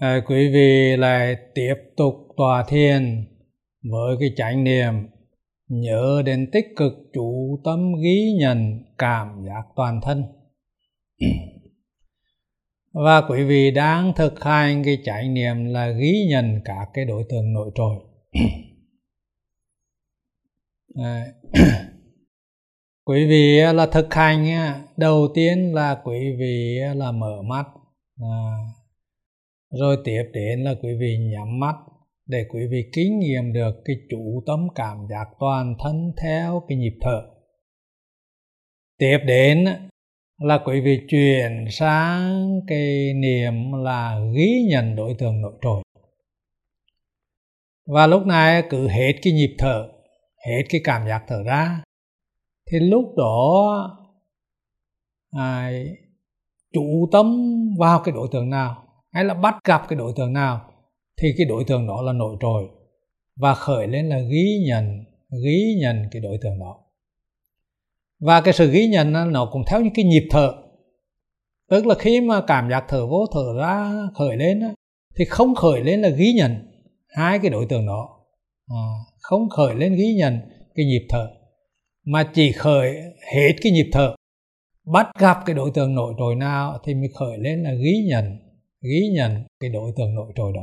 Quý vị lại tiếp tục tọa thiền với cái chánh niệm nhớ đến tích cực chú tâm ghi nhận cảm giác toàn thân. Và quý vị đang thực hành cái chánh niệm là ghi nhận các cái đối tượng nội trội. Quý vị là thực hành, đầu tiên là quý vị là mở mắt, rồi tiếp đến là quý vị nhắm mắt để quý vị kinh nghiệm được cái chú tâm cảm giác toàn thân theo cái nhịp thở. Tiếp đến là quý vị chuyển sang cái niệm là ghi nhận đối tượng nội trội. Và lúc này cứ hết cái nhịp thở, hết cái cảm giác thở ra, thì lúc đó chú tâm vào cái đối tượng nào hay là bắt gặp cái đối tượng nào thì cái đối tượng đó là nội trội, và khởi lên là ghi nhận cái đối tượng đó. Và cái sự ghi nhận nó cũng theo những cái nhịp thở, tức là khi mà cảm giác thở vô thở ra khởi lên thì không khởi lên là ghi nhận hai cái đối tượng đó, không khởi lên ghi nhận cái nhịp thở, mà chỉ khởi hết cái nhịp thở, bắt gặp cái đối tượng nội trội nào thì mới khởi lên là ghi nhận cái đối tượng nội trội đó.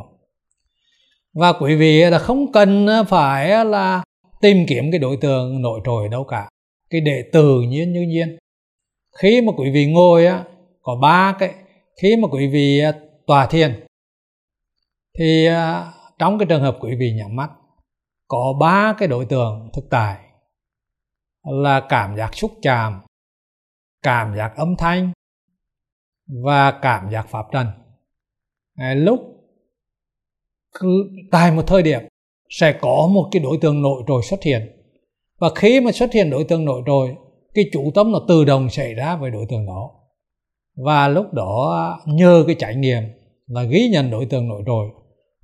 Và quý vị là không cần phải là tìm kiếm cái đối tượng nội trội đâu cả, cái để tự nhiên như nhiên. Khi mà quý vị ngồi á, có ba cái, khi mà quý vị tọa thiền thì trong cái trường hợp quý vị nhắm mắt có ba cái đối tượng thực tại là cảm giác xúc chạm, cảm giác âm thanh và cảm giác pháp trần. Lúc tại một thời điểm sẽ có một cái đối tượng nội trội xuất hiện, và khi mà xuất hiện đối tượng nội trội, cái chủ tâm nó tự động xảy ra với đối tượng đó. Và lúc đó nhờ cái trải nghiệm là ghi nhận đối tượng nội trội,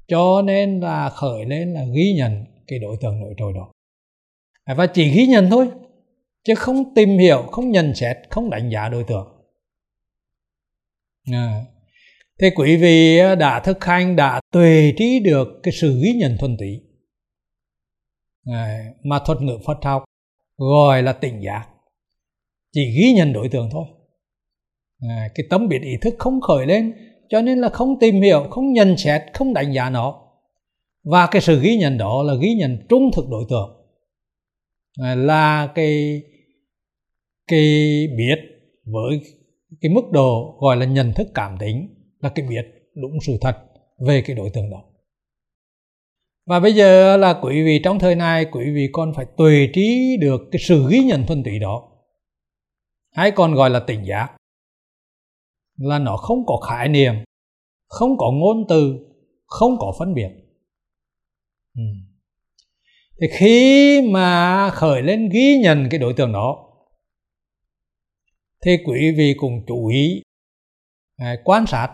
cho nên là khởi lên là ghi nhận cái đối tượng nội trội đó, và chỉ ghi nhận thôi chứ không tìm hiểu, không nhận xét, không đánh giá đối tượng. Thì quý vị đã thực hành, đã tuệ trí được cái sự ghi nhận thuần túy, mà thuật ngữ Phật học gọi là tỉnh giác, chỉ ghi nhận đối tượng thôi. Cái tâm biệt ý thức không khởi lên, cho nên là không tìm hiểu, không nhận xét, không đánh giá nó, và cái sự ghi nhận đó là ghi nhận trung thực đối tượng, là cái biết với cái mức độ gọi là nhận thức cảm tính, là cái biết đúng sự thật về cái đối tượng đó. Và bây giờ là quý vị trong thời này, quý vị còn phải tuệ trí được cái sự ghi nhận thuần túy đó, hay còn gọi là tỉnh giác, là nó không có khái niệm, không có ngôn từ, không có phân biệt. Thì khi mà khởi lên ghi nhận cái đối tượng đó thì quý vị cũng chú ý quan sát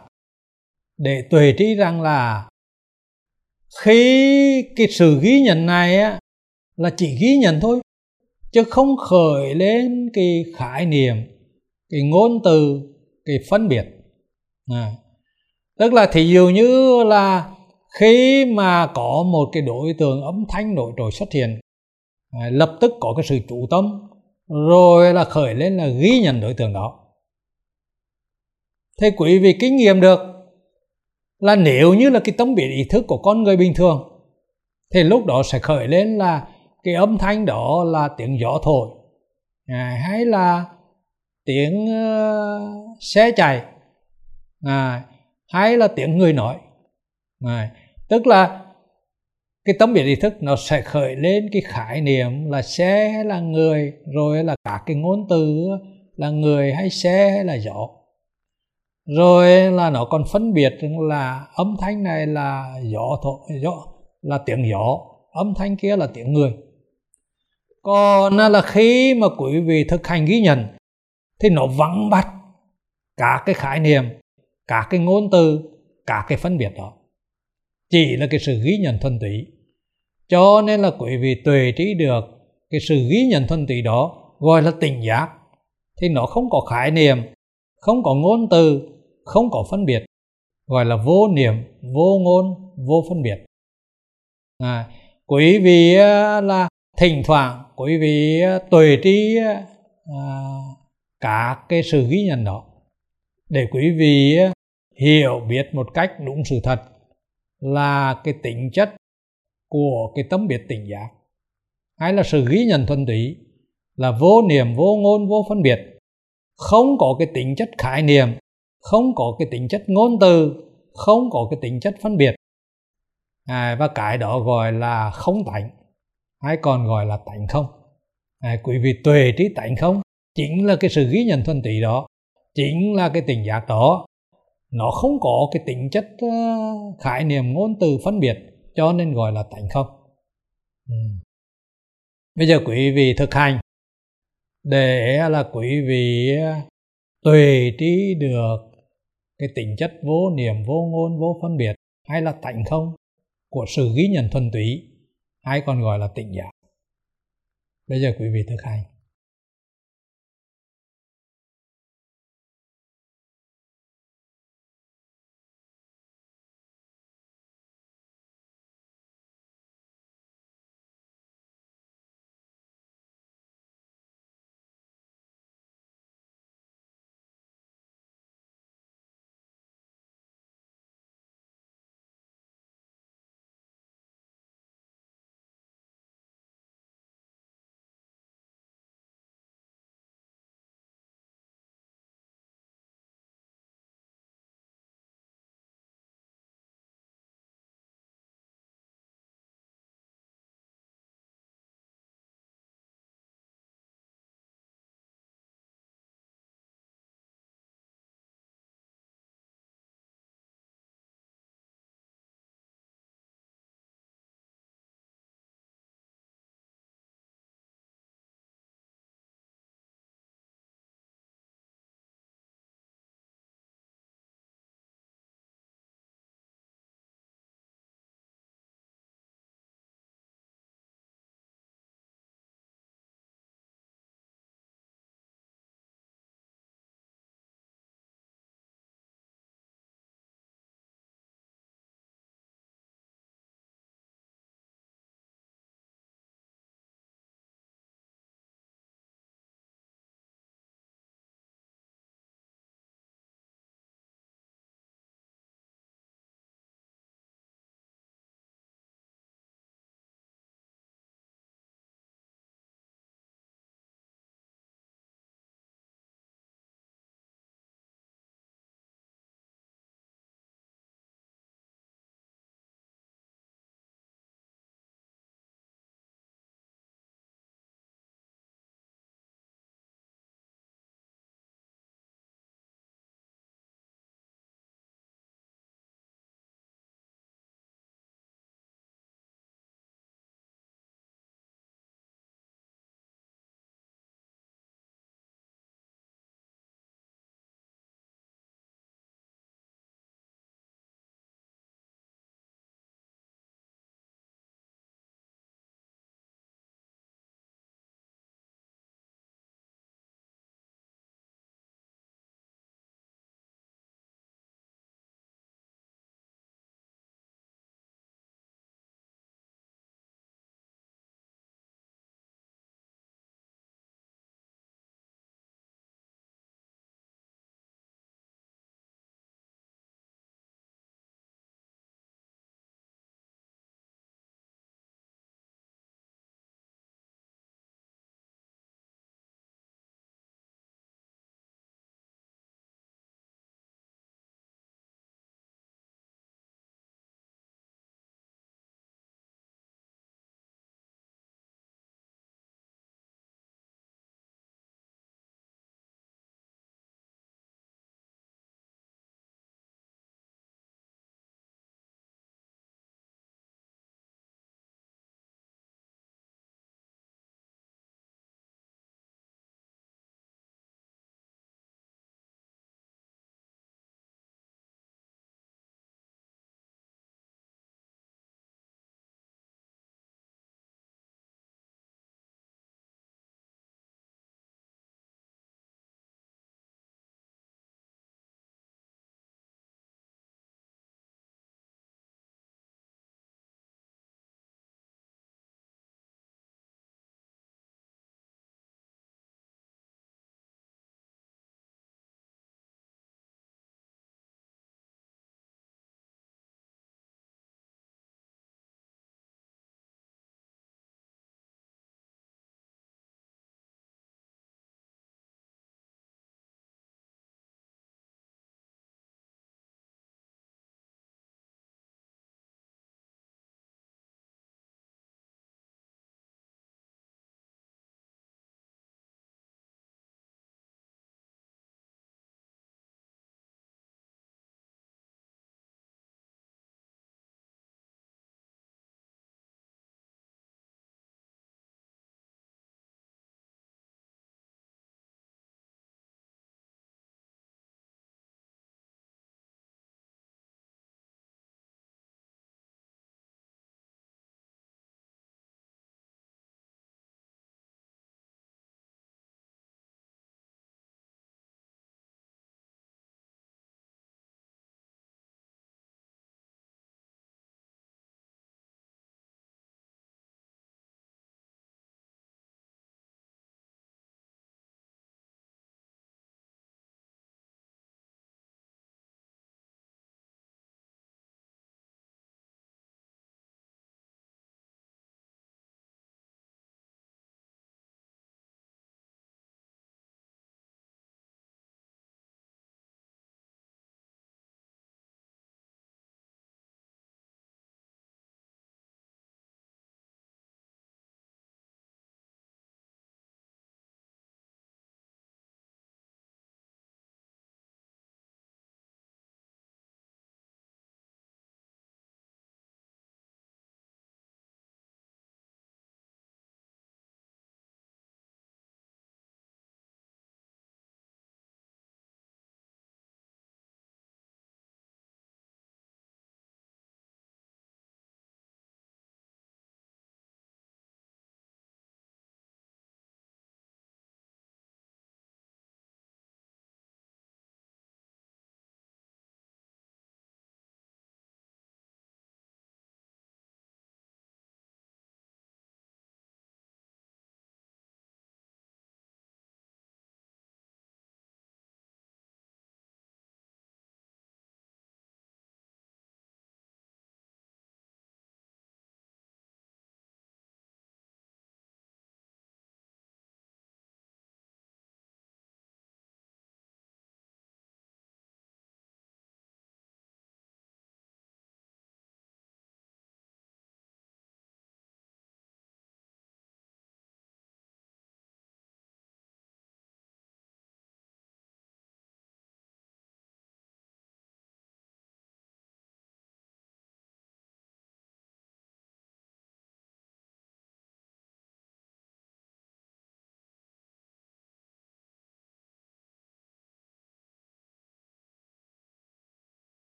để tuệ trí rằng là khi cái sự ghi nhận này á, là chỉ ghi nhận thôi chứ không khởi lên cái khái niệm, cái ngôn từ, cái phân biệt. Tức là thí dụ như là khi mà có một cái đối tượng âm thanh nổi trội xuất hiện, lập tức có cái sự chú tâm, rồi là khởi lên là ghi nhận đối tượng đó. Thế quý vị kinh nghiệm được là nếu như là cái tâm biệt ý thức của con người bình thường thì lúc đó sẽ khởi lên là cái âm thanh đó là tiếng gió thổi, hay là tiếng xe chạy, hay là tiếng người nói. Tức là cái tâm biệt ý thức nó sẽ khởi lên cái khái niệm là xe hay là người, rồi là các cái ngôn từ là người hay xe hay là gió, rồi là nó còn phân biệt là âm thanh này là gió là tiếng gió, âm thanh kia là tiếng người. Còn là khi mà quý vị thực hành ghi nhận thì nó vắng bặt cả cái khái niệm, cả cái ngôn từ, cả cái phân biệt đó, chỉ là cái sự ghi nhận thuần túy. Cho nên là quý vị tuệ trí được cái sự ghi nhận thuần túy đó gọi là tỉnh giác, thì nó không có khái niệm, không có ngôn từ, không có phân biệt, gọi là vô niệm, vô ngôn, vô phân biệt. Quý vị là thỉnh thoảng quý vị tuệ trí các cái sự ghi nhận đó để quý vị hiểu biết một cách đúng sự thật là cái tính chất của cái tâm biệt tỉnh giác, hay là sự ghi nhận thuần túy là vô niệm, vô ngôn, vô phân biệt, không có cái tính chất khái niệm, không có cái tính chất ngôn từ, không có cái tính chất phân biệt. Và cái đó gọi là không tánh, hay còn gọi là tánh không. Quý vị tuệ trí tánh không chính là cái sự ghi nhận thuần túy đó, chính là cái tỉnh giác đó. Nó không có cái tính chất khái niệm, ngôn từ, phân biệt, cho nên gọi là tánh không. Bây giờ quý vị thực hành để là quý vị tuệ trí được cái tính chất vô niệm, vô ngôn, vô phân biệt, hay là tánh không của sự ghi nhận thuần túy, hay còn gọi là tỉnh giác. Bây giờ quý vị thực hành.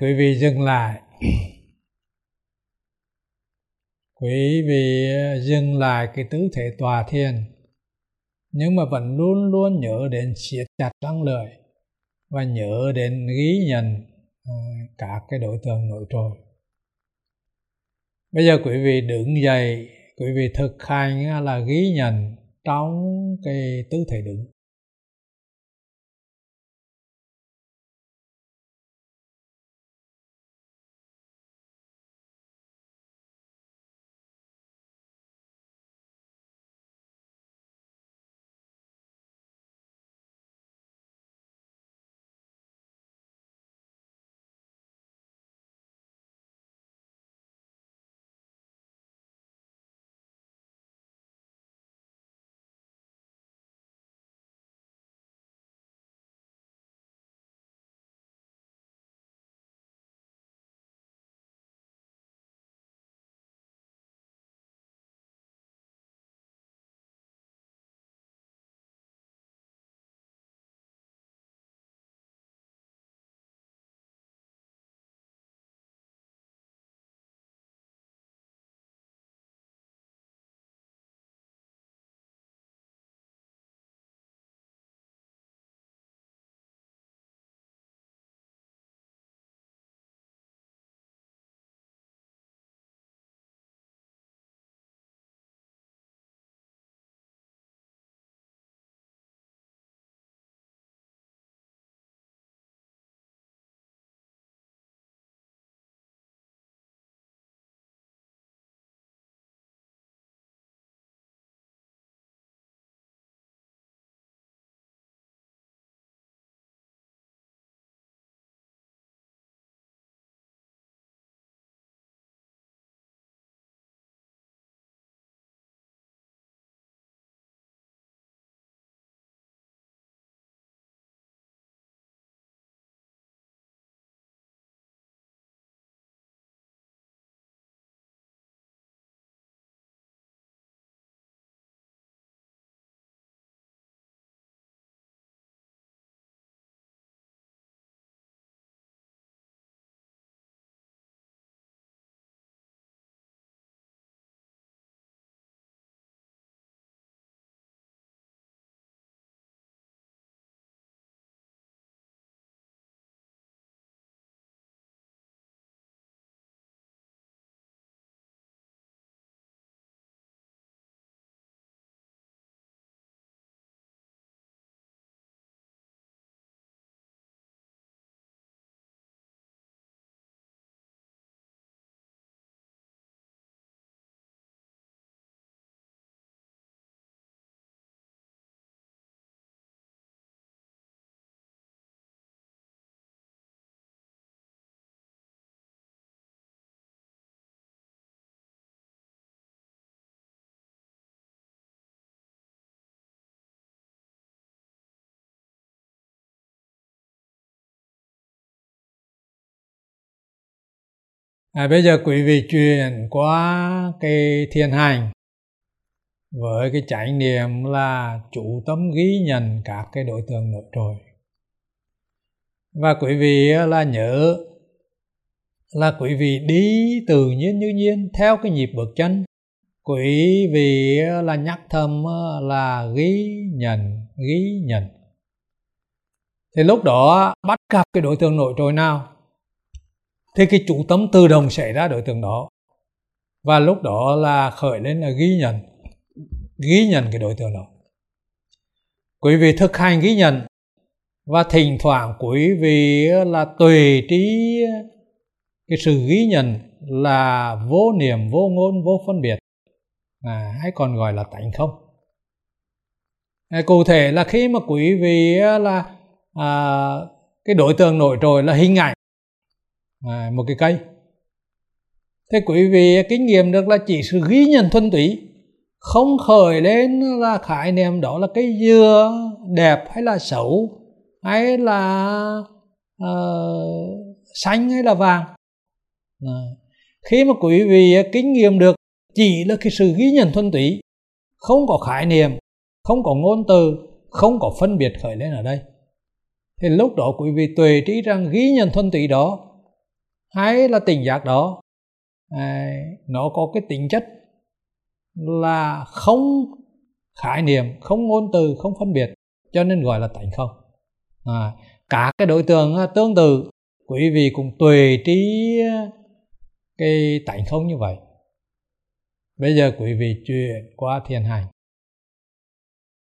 Quý vị dừng lại. Quý vị dừng lại cái tư thế tọa thiền, nhưng mà vẫn luôn luôn nhớ đến siết chặt răng lưỡi và nhớ đến ghi nhận các cái đối tượng nổi trội. Bây giờ quý vị đứng dậy, quý vị thực hành là ghi nhận trong cái tư thế đứng. Bây giờ quý vị chuyển qua cái thiền hành với cái chánh niệm là chủ tâm ghi nhận các cái đối tượng nổi trội. Và quý vị là nhớ là quý vị đi tự nhiên như nhiên theo cái nhịp bước chân. Quý vị là nhắc thầm là ghi nhận. Thì lúc đó bắt gặp cái đối tượng nổi trội nào thì cái chủ tâm tự động xảy ra đối tượng đó, và lúc đó là khởi lên là ghi nhận cái đối tượng đó. Quý vị thực hành ghi nhận, và thỉnh thoảng quý vị là tùy trí cái sự ghi nhận là vô niệm, vô ngôn, vô phân biệt, hay còn gọi là tánh không. Cụ thể là khi mà quý vị là cái đối tượng nổi trội là hình ảnh, một cái cây, thế quý vị kinh nghiệm được là chỉ sự ghi nhận thuần túy, không khởi lên là khái niệm đó là cây dừa đẹp hay là xấu, hay là xanh hay là vàng. Khi mà quý vị kinh nghiệm được chỉ là cái sự ghi nhận thuần túy, không có khái niệm, không có ngôn từ, không có phân biệt khởi lên ở đây, thì lúc đó quý vị tuệ trí rằng ghi nhận thuần túy đó hay là tỉnh giác đó, nó có cái tính chất là không khái niệm, không ngôn từ, không phân biệt, cho nên gọi là tánh không. Các cái đối tượng tương tự, quý vị cũng tuệ trí cái tánh không như vậy. Bây giờ quý vị chuyển qua thiền hành.